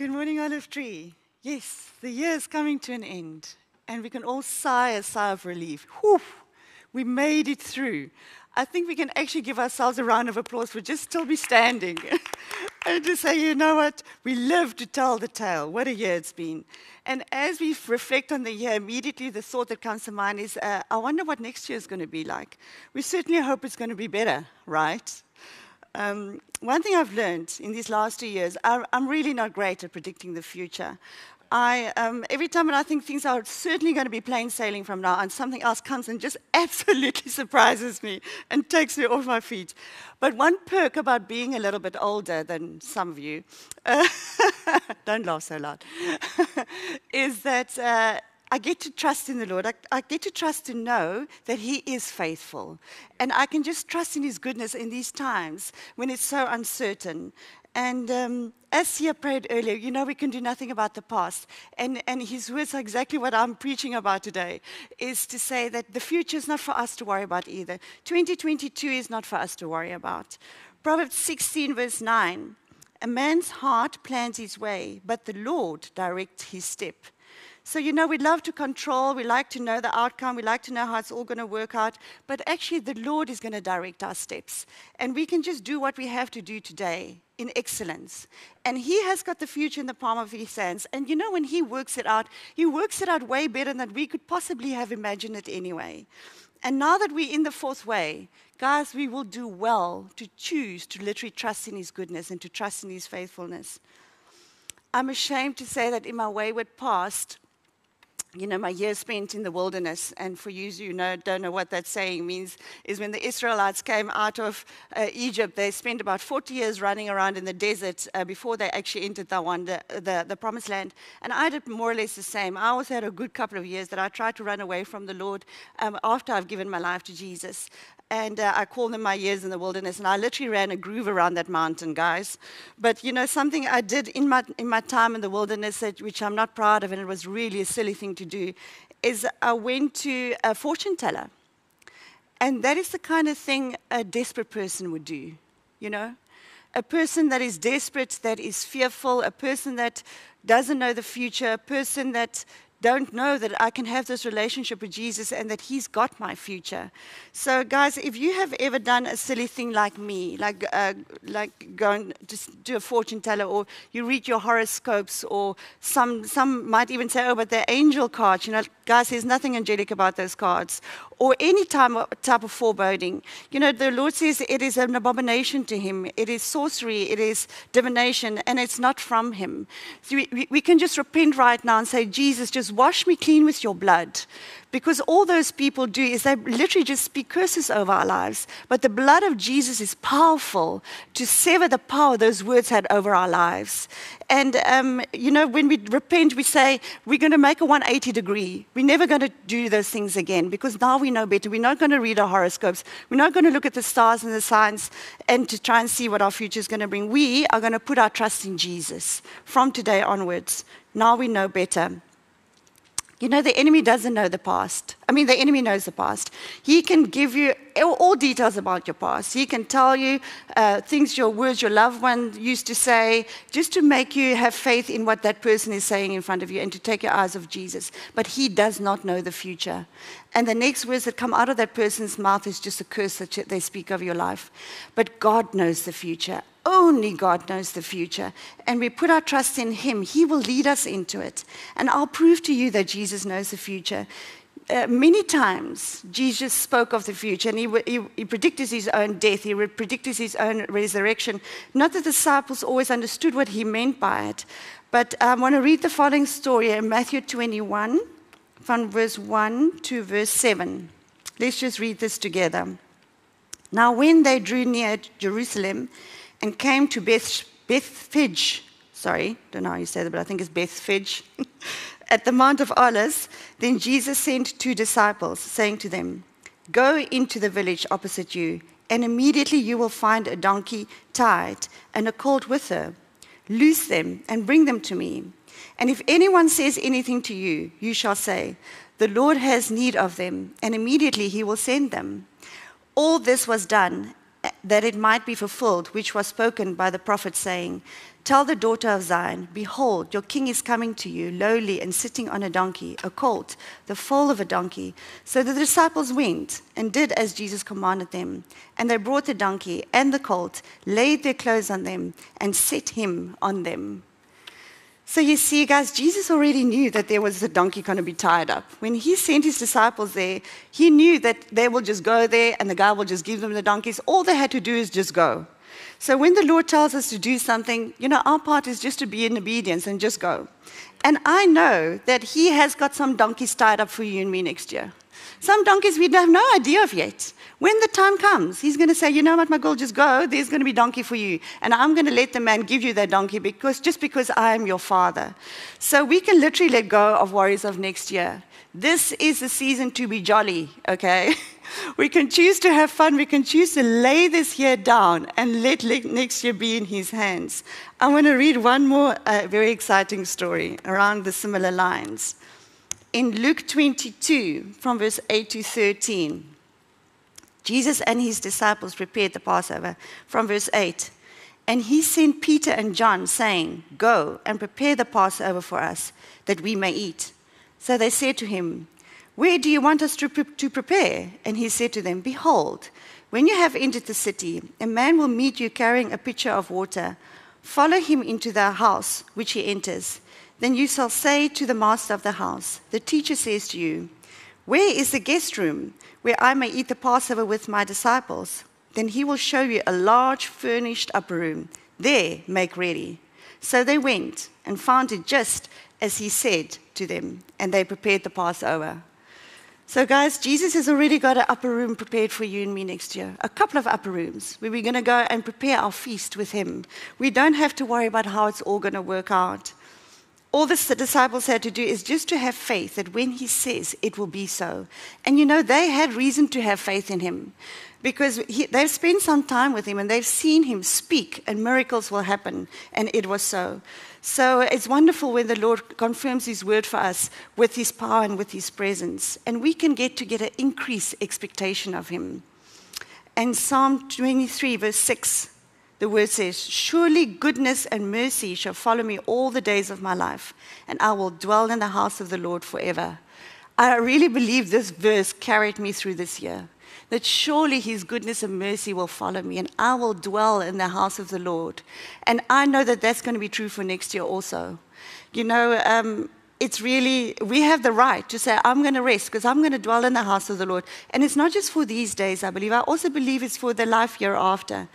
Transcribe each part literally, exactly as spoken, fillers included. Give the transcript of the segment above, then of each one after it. Good morning, Olive Tree. Yes, the year is coming to an end, and we can all sigh a sigh of relief. Whew, we made it through. I think we can actually give ourselves a round of applause for just still be standing. And to say, you know what, we live to tell the tale. What a year it's been. And as we reflect on the year, immediately the thought that comes to mind is, uh, I wonder what next year is going to be like. We certainly hope it's going to be better, right? Um, one thing I've learned in these last two years, I, I'm really not great at predicting the future. I, um, every time when I think things are certainly going to be plain sailing from now on, something else comes and just absolutely surprises me and takes me off my feet. But one perk about being a little bit older than some of you, uh, don't laugh so loud, is that uh, I get to trust in the Lord. I, I get to trust to know that He is faithful. And I can just trust in His goodness in these times when it's so uncertain. And um, as Sia prayed earlier, you know, we can do nothing about the past. And, and his words are exactly what I'm preaching about today, is to say that the future is not for us to worry about either. twenty twenty-two is not for us to worry about. Proverbs sixteen, verse nine, a man's heart plans his way, but the Lord directs his step. So, you know, we love to control, we like to know the outcome, we like to know how it's all going to work out, but actually the Lord is going to direct our steps. And we can just do what we have to do today in excellence. And He has got the future in the palm of His hands. And you know, when He works it out, He works it out way better than we could possibly have imagined it anyway. And now that we're in the fourth way, guys, we will do well to choose to literally trust in His goodness and to trust in His faithfulness. I'm ashamed to say that in my wayward past, you know, my year spent in the wilderness, and for you who you know, don't know what that saying means, is when the Israelites came out of uh, Egypt, they spent about forty years running around in the desert uh, before they actually entered the, one, the, the, the promised land. And I did more or less the same. I also had a good couple of years that I tried to run away from the Lord um, after I've given my life to Jesus. And uh, I call them my years in the wilderness, and I literally ran a groove around that mountain, guys. But, you know, something I did in my, in my time in the wilderness, that, which I'm not proud of, and it was really a silly thing to do, is I went to a fortune teller. And that is the kind of thing a desperate person would do, you know? A person that is desperate, that is fearful, a person that doesn't know the future, a person that don't know that I can have this relationship with Jesus and that He's got my future. So, guys, if you have ever done a silly thing like me, like uh, like going to do a fortune teller, or you read your horoscopes, or some some might even say, oh, but they're angel cards. You know, guys, there's nothing angelic about those cards. Or any type of, type of foreboding. You know, the Lord says it is an abomination to Him. It is sorcery. It is divination, and it's not from Him. So we, we can just repent right now and say, Jesus, just wash me clean with your blood. Because all those people do is they literally just speak curses over our lives. But the blood of Jesus is powerful to sever the power those words had over our lives. And, um, you know, when we repent, we say, we're going to make a one eighty degree. We're never going to do those things again, because now we know better. We're not going to read our horoscopes. We're not going to look at the stars and the signs and to try and see what our future is going to bring. We are going to put our trust in Jesus from today onwards. Now we know better. You know, the enemy doesn't know the past. I mean, the enemy knows the past. He can give you all details about your past. He can tell you uh, things, your words, your loved one used to say, just to make you have faith in what that person is saying in front of you and to take your eyes off Jesus. But he does not know the future. And the next words that come out of that person's mouth is just a curse that they speak over your life. But God knows the future. Only God knows the future, and we put our trust in Him. He will lead us into it, and I'll prove to you that Jesus knows the future. Uh, many times, Jesus spoke of the future, and he, he, he predicted His own death. He predicted His own resurrection. Not that the disciples always understood what He meant by it, but I want to read the following story in Matthew twenty-one, from verse one to verse seven. Let's just read this together. Now, when they drew near Jerusalem, and came to Beth, Bethphage, sorry, don't know how you say that, but I think it's Bethphage, at the Mount of Olives, then Jesus sent two disciples, saying to them, go into the village opposite you, and immediately you will find a donkey tied and a colt with her. Loose them and bring them to me. And if anyone says anything to you, you shall say, the Lord has need of them, and immediately He will send them. All this was done that it might be fulfilled, which was spoken by the prophet, saying, Tell the daughter of Zion, Behold, your king is coming to you, lowly and sitting on a donkey, a colt, the foal of a donkey. So the disciples went and did as Jesus commanded them. And they brought the donkey and the colt, laid their clothes on them, and set him on them. So you see, guys, Jesus already knew that there was a donkey going to be tied up. When he sent his disciples there, he knew that they will just go there and the guy will just give them the donkeys. All they had to do is just go. So when the Lord tells us to do something, you know, our part is just to be in obedience and just go. And I know that he has got some donkeys tied up for you and me next year. Some donkeys we have no idea of yet. When the time comes, he's going to say, you know what, my girl, just go. There's going to be donkey for you. And I'm going to let the man give you that donkey because just because I am your father. So we can literally let go of worries of next year. This is the season to be jolly, okay? We can choose to have fun. We can choose to lay this year down and let next year be in his hands. I want to read one more uh, very exciting story around the similar lines. In Luke twenty-two, from verse eight to thirteen, Jesus and his disciples prepared the Passover. From verse eight, and he sent Peter and John, saying, Go and prepare the Passover for us, that we may eat. So they said to him, Where do you want us to, pre- to prepare? And he said to them, Behold, when you have entered the city, a man will meet you carrying a pitcher of water. Follow him into the house which he enters. Then you shall say to the master of the house, The teacher says to you, Where is the guest room where I may eat the Passover with my disciples? Then he will show you a large furnished upper room. There make ready. So they went and found it just as he said to them, and they prepared the Passover. So guys, Jesus has already got an upper room prepared for you and me next year. A couple of upper rooms where we're going to go and prepare our feast with him. We don't have to worry about how it's all going to work out. All this the disciples had to do is just to have faith that when he says, it will be so. And you know, they had reason to have faith in him because he, they've spent some time with him and they've seen him speak and miracles will happen. And it was so. So it's wonderful when the Lord confirms his word for us with his power and with his presence. And we can get to get an increased expectation of him. And Psalm twenty-three, verse six. The word says, Surely goodness and mercy shall follow me all the days of my life, and I will dwell in the house of the Lord forever. I really believe this verse carried me through this year, that surely his goodness and mercy will follow me, and I will dwell in the house of the Lord. And I know that that's going to be true for next year also. You know, um, it's really, we have the right to say, I'm going to rest because I'm going to dwell in the house of the Lord. And it's not just for these days, I believe. I also believe it's for the life hereafter.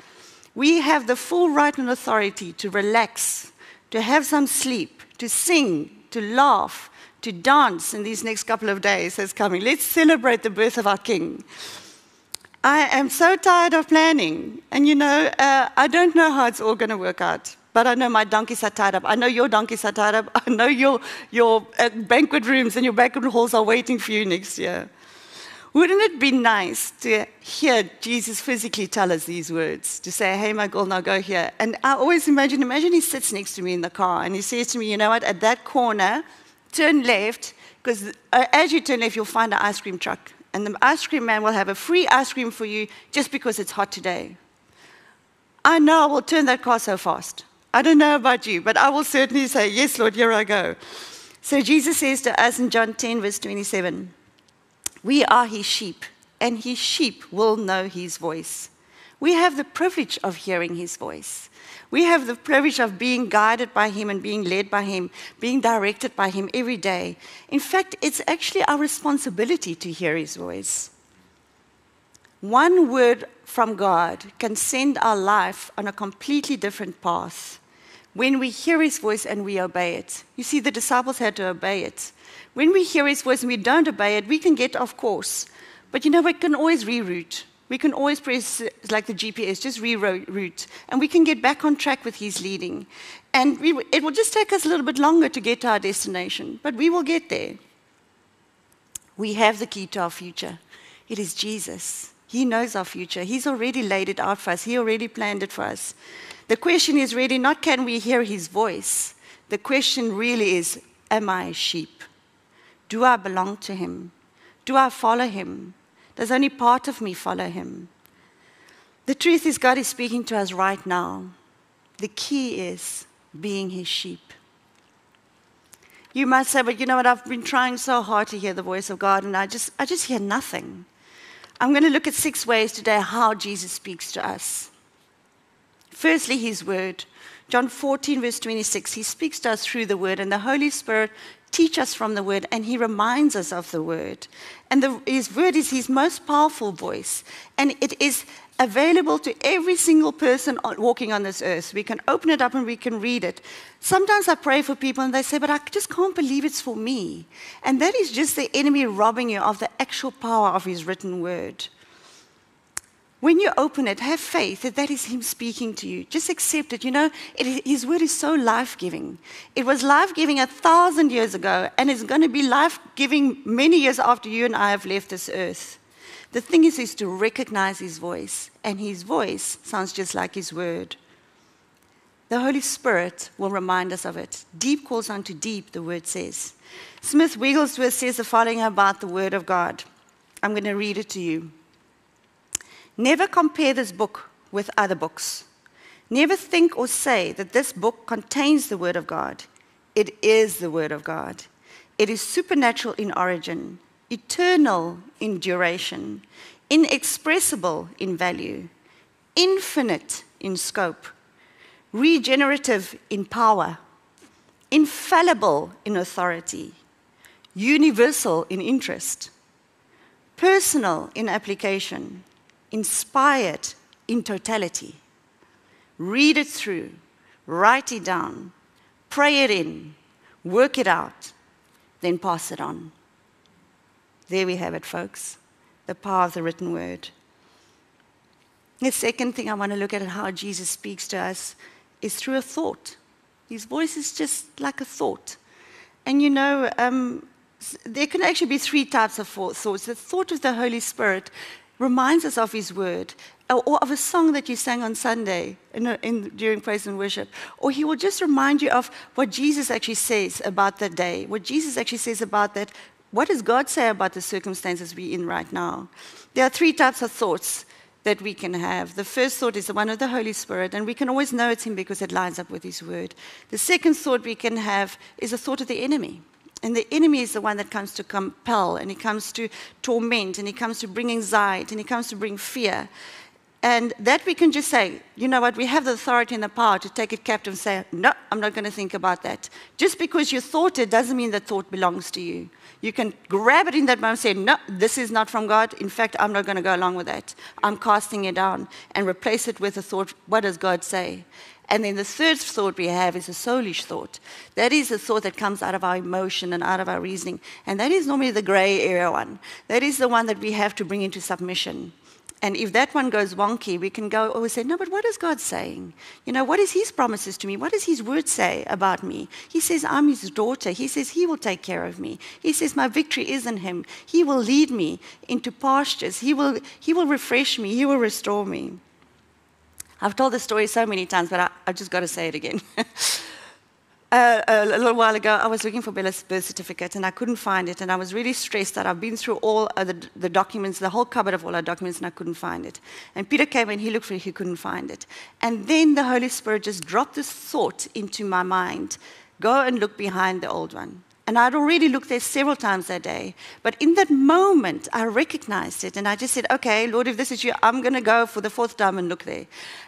We have the full right and authority to relax, to have some sleep, to sing, to laugh, to dance in these next couple of days that's coming. Let's celebrate the birth of our King. I am so tired of planning. And, you know, uh, I don't know how it's all going to work out. But I know my donkeys are tied up. I know your donkeys are tied up. I know your, your uh, banquet rooms and your banquet halls are waiting for you next year. Wouldn't it be nice to hear Jesus physically tell us these words, to say, hey, my girl, now go here. And I always imagine, imagine he sits next to me in the car and he says to me, you know what, at that corner, turn left, because as you turn left, you'll find an ice cream truck. And the ice cream man will have a free ice cream for you just because it's hot today. I know I will turn that car so fast. I don't know about you, but I will certainly say, yes, Lord, here I go. So Jesus says to us in John ten, verse twenty-seven, We are his sheep, and his sheep will know his voice. We have the privilege of hearing his voice. We have the privilege of being guided by him and being led by him, being directed by him every day. In fact, it's actually our responsibility to hear his voice. One word from God can send our life on a completely different path. When we hear his voice and we obey it. You see, the disciples had to obey it. When we hear his voice and we don't obey it, we can get off course. But you know, we can always reroute. We can always press, like the G P S, just reroute. And we can get back on track with his leading. And we, it will just take us a little bit longer to get to our destination. But we will get there. We have the key to our future. It is Jesus. He knows our future. He's already laid it out for us. He already planned it for us. The question is really not can we hear his voice. The question really is, am I a sheep? Do I belong to him? Do I follow him? Does only part of me follow him? The truth is, God is speaking to us right now. The key is being his sheep. You might say, but you know what, I've been trying so hard to hear the voice of God, and I just, I just hear nothing. I'm going to look at six ways today how Jesus speaks to us. Firstly, his word. John fourteen, verse twenty-six, he speaks to us through the word, and the Holy Spirit teaches us from the word, and he reminds us of the word. And the, his word is his most powerful voice, and it is available to every single person walking on this earth. We can open it up and we can read it. Sometimes I pray for people and they say, but I just can't believe it's for me. And that is just the enemy robbing you of the actual power of his written word. When you open it, have faith that that is him speaking to you. Just accept it. You know, it, his word is so life-giving. It was life-giving a thousand years ago, and it's going to be life-giving many years after you and I have left this earth. The thing is, is to recognize his voice, and his voice sounds just like his word. The Holy Spirit will remind us of it. Deep calls unto deep, the word says. Smith Wigglesworth says the following about the word of God. I'm going to read it to you. Never compare this book with other books. Never think or say that this book contains the Word of God. It is the Word of God. It is supernatural in origin, eternal in duration, inexpressible in value, infinite in scope, regenerative in power, infallible in authority, universal in interest, personal in application, inspired in totality. Read it through, write it down, pray it in, work it out, then pass it on. There we have it, folks, the power of the written word. The second thing I want to look at how Jesus speaks to us is through a thought. His voice is just like a thought. And you know, um, there can actually be three types of thoughts. The thought of the Holy Spirit reminds us of his word, or of a song that you sang on Sunday in, in, during praise and worship. Or he will just remind you of what Jesus actually says about that day, what Jesus actually says about that. What does God say about the circumstances we're in right now? There are three types of thoughts that we can have. The first thought is the one of the Holy Spirit, and we can always know it's him because it lines up with his word. The second thought we can have is a thought of the enemy. And the enemy is the one that comes to compel, and he comes to torment, and he comes to bring anxiety, and he comes to bring fear. And that we can just say, you know what, we have the authority and the power to take it captive and say, no, I'm not going to think about that. Just because you thought it doesn't mean that thought belongs to you. You can grab it in that moment and say, no, this is not from God. In fact, I'm not going to go along with that. I'm casting it down, and replace it with a thought, what does God say? And then the third thought we have is a soulish thought. That is a thought that comes out of our emotion and out of our reasoning. And that is normally the gray area one. That is the one that we have to bring into submission. And if that one goes wonky, we can go always say, no, but what is God saying? You know, what is his promises to me? What does his word say about me? He says, I'm his daughter. He says, he will take care of me. He says, my victory is in him. He will lead me into pastures. He will, he will refresh me. He will restore me. I've told this story so many times, but I, I've just got to say it again. uh, a little while ago, I was looking for Bella's birth certificate, and I couldn't find it, and I was really stressed that I've been through all the, the documents, the whole cupboard of all our documents, and I couldn't find it. And Peter came and he looked for it, he couldn't find it. And then the Holy Spirit just dropped this thought into my mind, go and look behind the old one. And I'd already looked there several times that day. But in that moment, I recognized it. And I just said, okay, Lord, if this is you, I'm going to go for the fourth time and look there.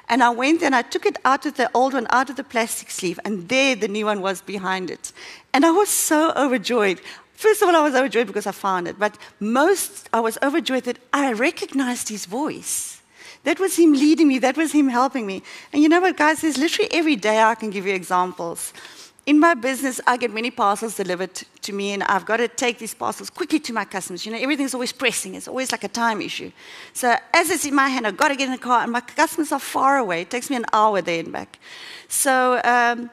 And I went there and I took it out of the old one, out of the plastic sleeve. And there the new one was behind it. And I was so overjoyed. First of all, I was overjoyed because I found it. But most, I was overjoyed that I recognized his voice. That was him leading me. That was him helping me. And you know what, guys? There's literally every day I can give you examples. In my business, I get many parcels delivered to me, and I've got to take these parcels quickly to my customers. You know, everything's always pressing. It's always like a time issue. So as it's in my hand, I've got to get in the car, and my customers are far away. It takes me an hour there and back. So um,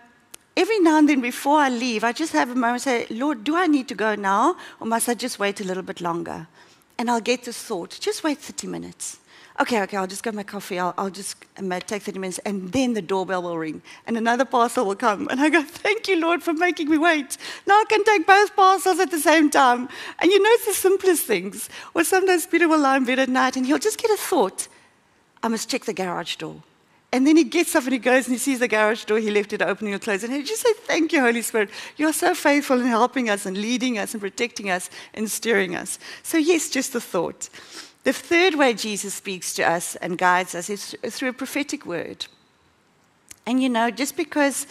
every now and then before I leave, I just have a moment and say, Lord, do I need to go now, or must I just wait a little bit longer? And I'll get this thought, just wait thirty minutes. Okay, okay, I'll just get my coffee, I'll, I'll just take thirty minutes, and then the doorbell will ring, and another parcel will come. And I go, thank you, Lord, for making me wait. Now I can take both parcels at the same time. And you know, it's the simplest things. Or sometimes Peter will lie in bed at night, and he'll just get a thought. I must check the garage door. And then he gets up and he goes and he sees the garage door. He left it open and closed. And he just said, thank you, Holy Spirit. You're so faithful in helping us and leading us and protecting us and steering us. So yes, just a thought. The third way Jesus speaks to us and guides us is through a prophetic word. And you know, just because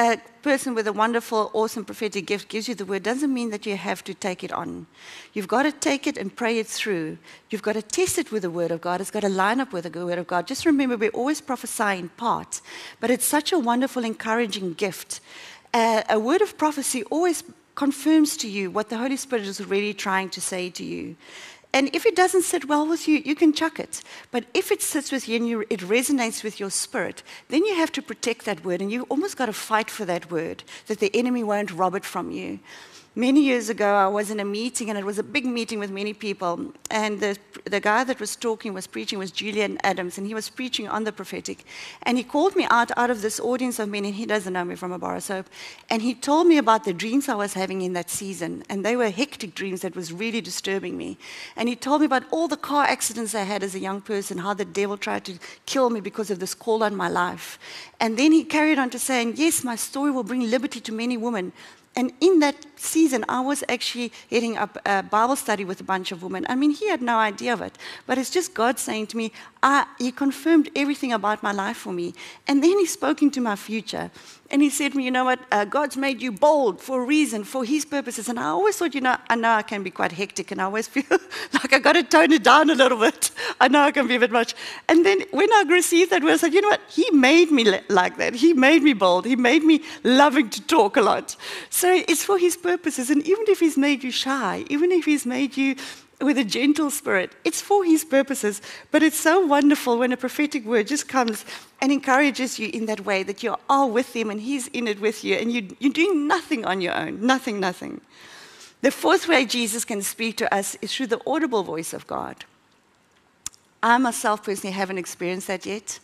a person with a wonderful, awesome prophetic gift gives you the word doesn't mean that you have to take it on. You've got to take it and pray it through. You've got to test it with the word of God. It's got to line up with the word of God. Just remember, we always prophesy in part, but it's such a wonderful, encouraging gift. Uh, a word of prophecy always confirms to you what the Holy Spirit is really trying to say to you. And if it doesn't sit well with you, you can chuck it. But if it sits with you and you, it resonates with your spirit, then you have to protect that word, and you almost got to fight for that word, that the enemy won't rob it from you. Many years ago, I was in a meeting, and it was a big meeting with many people, and the, the guy that was talking, was preaching, was Julian Adams, and he was preaching on the prophetic. And he called me out out of this audience of men, and he doesn't know me from a bar of soap, and he told me about the dreams I was having in that season, and they were hectic dreams that was really disturbing me. And he told me about all the car accidents I had as a young person, how the devil tried to kill me because of this call on my life. And then he carried on to saying, yes, my story will bring liberty to many women. And in that season, I was actually heading up a Bible study with a bunch of women. I mean, he had no idea of it. But it's just God saying to me, I, he confirmed everything about my life for me. And then he spoke into my future. And he said to me, you know what, uh, God's made you bold for a reason, for his purposes. And I always thought, you know, I know I can be quite hectic, and I always feel like I got to tone it down a little bit. I know I can be a bit much. And then when I received that word, I said, you know what, he made me like that. He made me bold. He made me loving to talk a lot. So it's for his purposes. And even if he's made you shy, even if he's made you with a gentle spirit, it's for his purposes. But it's so wonderful when a prophetic word just comes and encourages you in that way, that you are with him and he's in it with you, and you, you're doing nothing on your own, nothing, nothing. The fourth way Jesus can speak to us is through the audible voice of God. I myself personally haven't experienced that yet.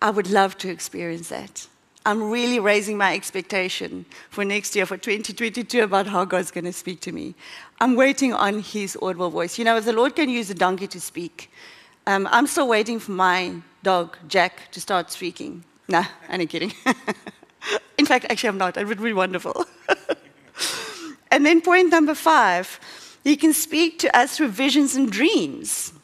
I would love to experience that. I'm really raising my expectation for next year, for twenty twenty-two, about how God's going to speak to me. I'm waiting on his audible voice. You know, if the Lord can use a donkey to speak, um, I'm still waiting for my dog, Jack, to start speaking. Nah, I'm not kidding. In fact, actually, I'm not. It would be wonderful. And then point number five, he can speak to us through visions and dreams.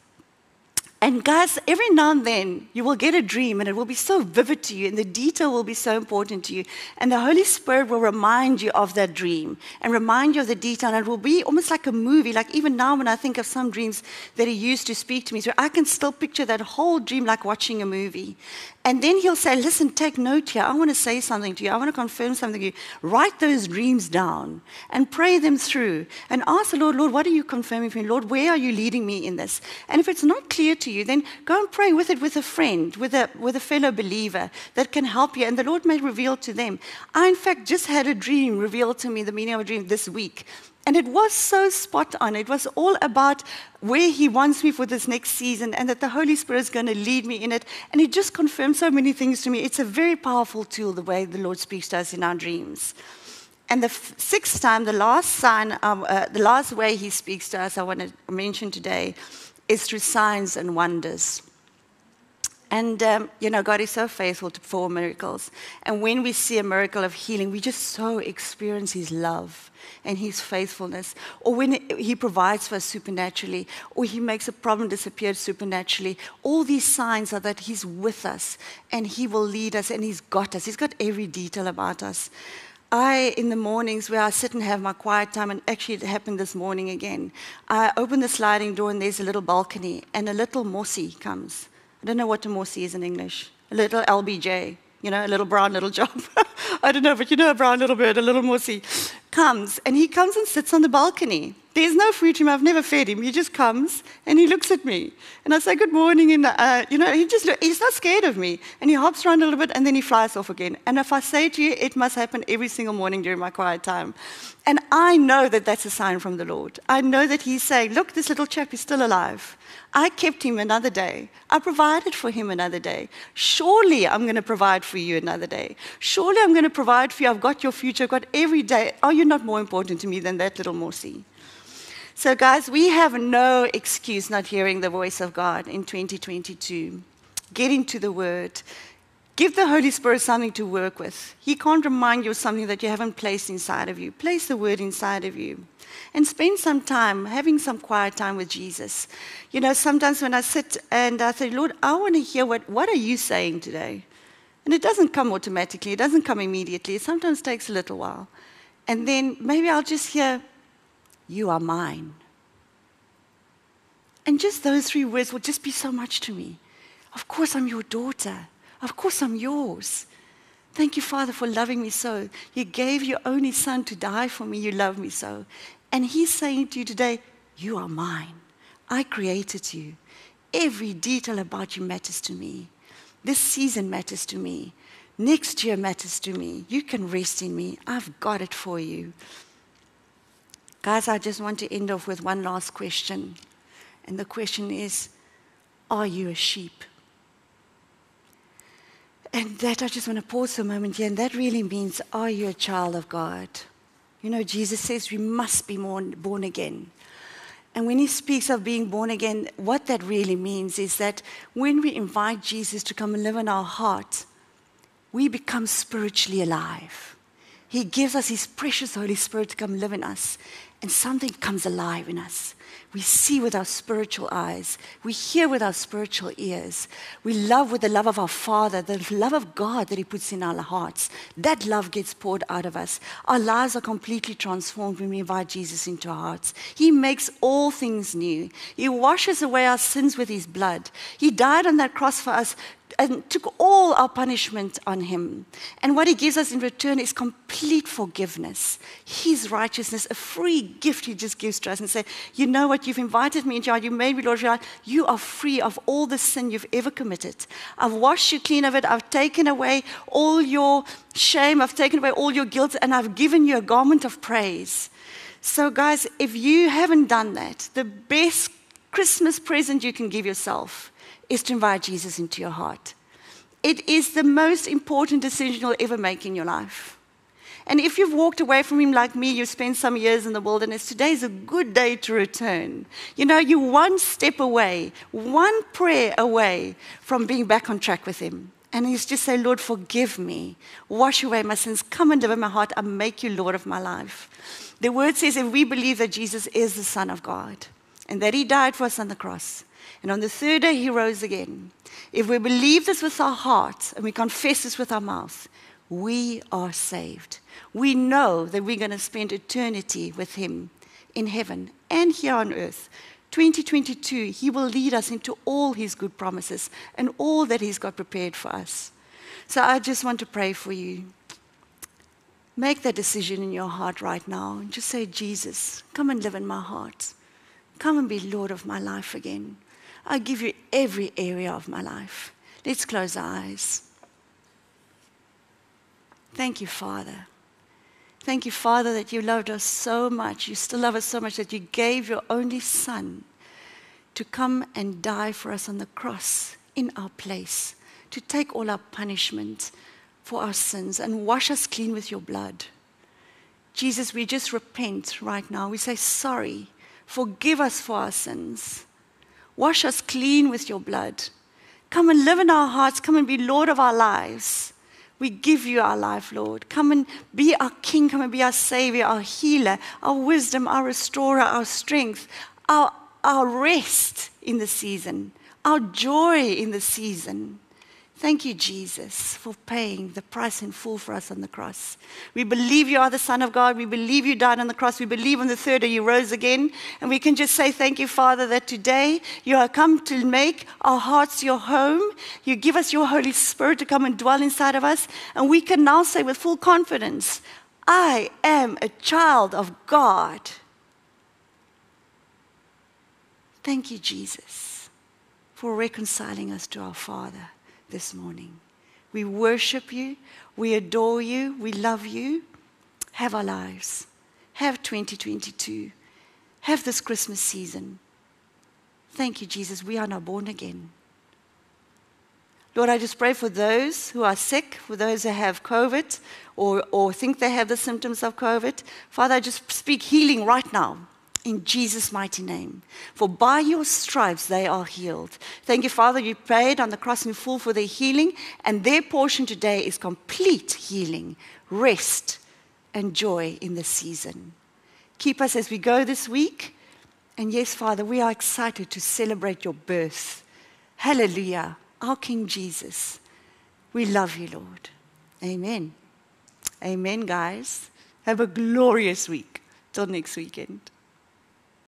And guys, every now and then, you will get a dream, and it will be so vivid to you, and the detail will be so important to you. And the Holy Spirit will remind you of that dream and remind you of the detail, and it will be almost like a movie. Like even now when I think of some dreams that he used to speak to me, so I can still picture that whole dream like watching a movie. And then he'll say, listen, take note here. I want to say something to you. I want to confirm something to you. Write those dreams down and pray them through and ask the Lord, Lord, what are you confirming for me? Lord, where are you leading me in this? And if it's not clear to you, then go and pray with it with a friend, with a, with a fellow believer that can help you. And the Lord may reveal to them. I, in fact, just had a dream revealed to me, the meaning of a dream this week. And it was so spot on. It was all about where he wants me for this next season, and that the Holy Spirit is going to lead me in it. And it just confirmed so many things to me. It's a very powerful tool, the way the Lord speaks to us in our dreams. And the f- sixth time, the last sign, um, uh, the last way he speaks to us I want to mention today is through signs and wonders. And, um, you know, God is so faithful to perform miracles. And when we see a miracle of healing, we just so experience his love and his faithfulness. Or when he provides for us supernaturally, or he makes a problem disappear supernaturally. All these signs are that he's with us, and he will lead us, and he's got us. He's got every detail about us. I, in the mornings where I sit and have my quiet time, and actually it happened this morning again, I open the sliding door, and there's a little balcony, and a little mossy comes. I don't know what a mossy is in English. A little L B J, you know, a little brown little job. I don't know, but you know, a brown little bird, a little mossy, comes, and he comes and sits on the balcony. There's no food to him. I've never fed him. He just comes, and he looks at me. And I say, good morning, and, uh, you know, he just look, he's not scared of me. And he hops around a little bit, and then he flies off again. And if I say to you, it must happen every single morning during my quiet time. And I know that that's a sign from the Lord. I know that he's saying, look, this little chap is still alive. I kept him another day. I provided for him another day. Surely I'm going to provide for you another day. Surely I'm going to provide for you. I've got your future. I've got every day. Are you not more important to me than that little Morsi? So guys, we have no excuse not hearing the voice of God in twenty twenty-two. get into the Word. Give the Holy Spirit something to work with. He can't remind you of something that you haven't placed inside of you. Place the Word inside of you. And spend some time having some quiet time with Jesus. You know, sometimes when I sit and I say, Lord, I want to hear what, what are you saying today? And it doesn't come automatically. It doesn't come immediately. It sometimes takes a little while. And then maybe I'll just hear, you are mine. And just those three words will just be so much to me. Of course, I'm your daughter. Of course I'm yours. Thank you, Father, for loving me so. You gave your only son to die for me. You love me so. And he's saying to you today, you are mine. I created you. Every detail about you matters to me. This season matters to me. Next year matters to me. You can rest in me. I've got it for you. Guys, I just want to end off with one last question. And the question is, are you a sheep? And that, I just want to pause for a moment here, and that really means, are you a child of God? You know, Jesus says we must be born again. And when he speaks of being born again, what that really means is that when we invite Jesus to come and live in our heart, we become spiritually alive. He gives us his precious Holy Spirit to come live in us, and something comes alive in us. We see with our spiritual eyes. We hear with our spiritual ears. We love with the love of our Father, the love of God that he puts in our hearts. That love gets poured out of us. Our lives are completely transformed when we invite Jesus into our hearts. He makes all things new. He washes away our sins with his blood. He died on that cross for us and took all our punishment on him. And what he gives us in return is complete forgiveness, his righteousness, a free gift he just gives to us and say, you know what, you've invited me into your heart, you made me Lord of your heart, you are free of all the sin you've ever committed. I've washed you clean of it, I've taken away all your shame, I've taken away all your guilt, and I've given you a garment of praise. So guys, if you haven't done that, the best Christmas present you can give yourself is to invite Jesus into your heart. It is the most important decision you'll ever make in your life. And if you've walked away from him like me, you've spent some years in the wilderness, today's a good day to return. You know, you're one step away, one prayer away from being back on track with him. And he's just say, Lord, forgive me. Wash away my sins. Come and live in my heart. I make you Lord of my life. The word says if we believe that Jesus is the Son of God and that he died for us on the cross, and on the third day, he rose again. If we believe this with our heart and we confess this with our mouth, we are saved. We know that we're going to spend eternity with him in heaven and here on earth. twenty twenty-two, he will lead us into all his good promises and all that he's got prepared for us. So I just want to pray for you. Make that decision in your heart right now and just say, Jesus, come and live in my heart. Come and be Lord of my life again. I give you every area of my life. Let's close our eyes. Thank you, Father. Thank you, Father, that you loved us so much. You still love us so much that you gave your only son to come and die for us on the cross in our place, to take all our punishment for our sins and wash us clean with your blood. Jesus, we just repent right now. We say, sorry. Forgive us for our sins. Wash us clean with your blood. Come and live in our hearts. Come and be Lord of our lives. We give you our life, Lord. Come and be our King. Come and be our Savior, our healer, our wisdom, our restorer, our strength, our, our rest in the season, our joy in the season. Thank you, Jesus, for paying the price in full for us on the cross. We believe you are the Son of God. We believe you died on the cross. We believe on the third day you rose again. And we can just say, thank you, Father, that today you have come to make our hearts your home. You give us your Holy Spirit to come and dwell inside of us. And we can now say with full confidence, I am a child of God. Thank you, Jesus, for reconciling us to our Father. This morning, we worship you, we adore you, we love you. Have our lives, have twenty twenty-two, have this Christmas season. Thank you, Jesus, we are now born again. Lord, I just pray for those who are sick, for those who have COVID or, or think they have the symptoms of COVID. Father, I just speak healing right now. in Jesus' mighty name. For by your stripes they are healed. Thank you, Father, you paid on the cross in full for their healing, and their portion today is complete healing, rest, and joy in this season. Keep us as we go this week. And yes, Father, we are excited to celebrate your birth. Hallelujah, our King Jesus. We love you, Lord. Amen. Amen, guys. Have a glorious week. Till next weekend.